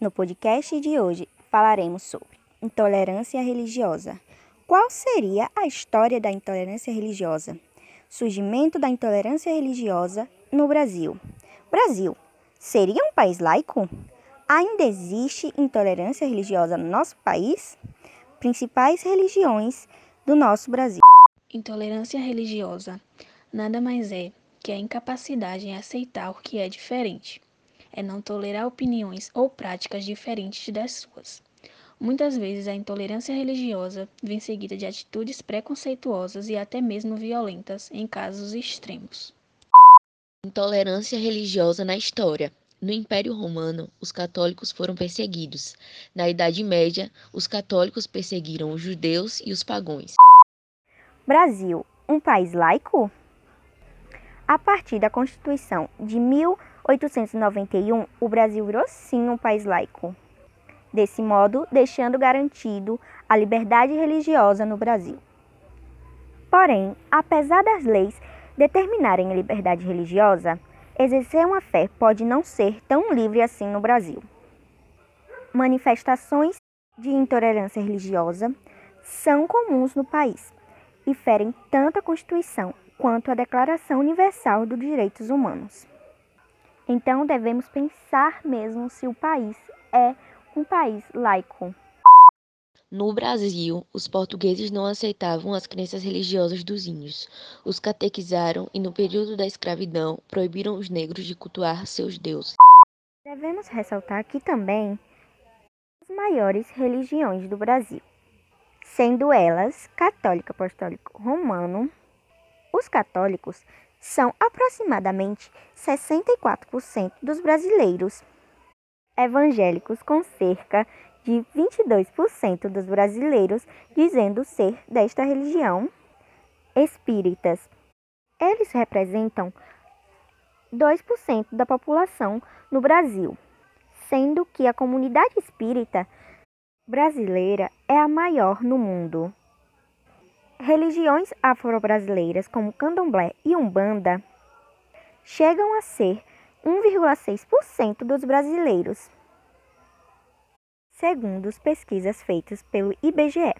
No podcast de hoje falaremos sobre intolerância religiosa. Qual seria a história da intolerância religiosa? Surgimento da intolerância religiosa no Brasil. Brasil seria um país laico? Ainda existe intolerância religiosa no nosso país? Principais religiões do nosso Brasil. Intolerância religiosa nada mais é que a incapacidade em aceitar o que é diferente. É não tolerar opiniões ou práticas diferentes das suas. Muitas vezes a intolerância religiosa vem seguida de atitudes preconceituosas e até mesmo violentas em casos extremos. Intolerância religiosa na história. No Império Romano, os católicos foram perseguidos. Na Idade Média, os católicos perseguiram os judeus e os pagãos. Brasil, um país laico? A partir da Constituição de 1891, o Brasil virou sim um país laico. Desse modo, deixando garantido a liberdade religiosa no Brasil. Porém, apesar das leis determinarem a liberdade religiosa, exercer uma fé pode não ser tão livre assim no Brasil. Manifestações de intolerância religiosa são comuns no país e ferem tanto a Constituição quanto a Declaração Universal dos Direitos Humanos. Então devemos pensar mesmo se o país é um país laico. No Brasil, os portugueses não aceitavam as crenças religiosas dos índios. Os catequizaram e, no período da escravidão, proibiram os negros de cultuar seus deuses. Devemos ressaltar aqui também as maiores religiões do Brasil, sendo elas católico apostólico romano. Os católicos são aproximadamente 64% dos brasileiros, evangélicos com cerca de 22% dos brasileiros dizendo ser desta religião, espíritas. Eles representam 2% da população no Brasil, sendo que a comunidade espírita brasileira é a maior no mundo. Religiões afro-brasileiras como candomblé e umbanda chegam a ser 1,6% dos brasileiros, segundo as pesquisas feitas pelo IBGE.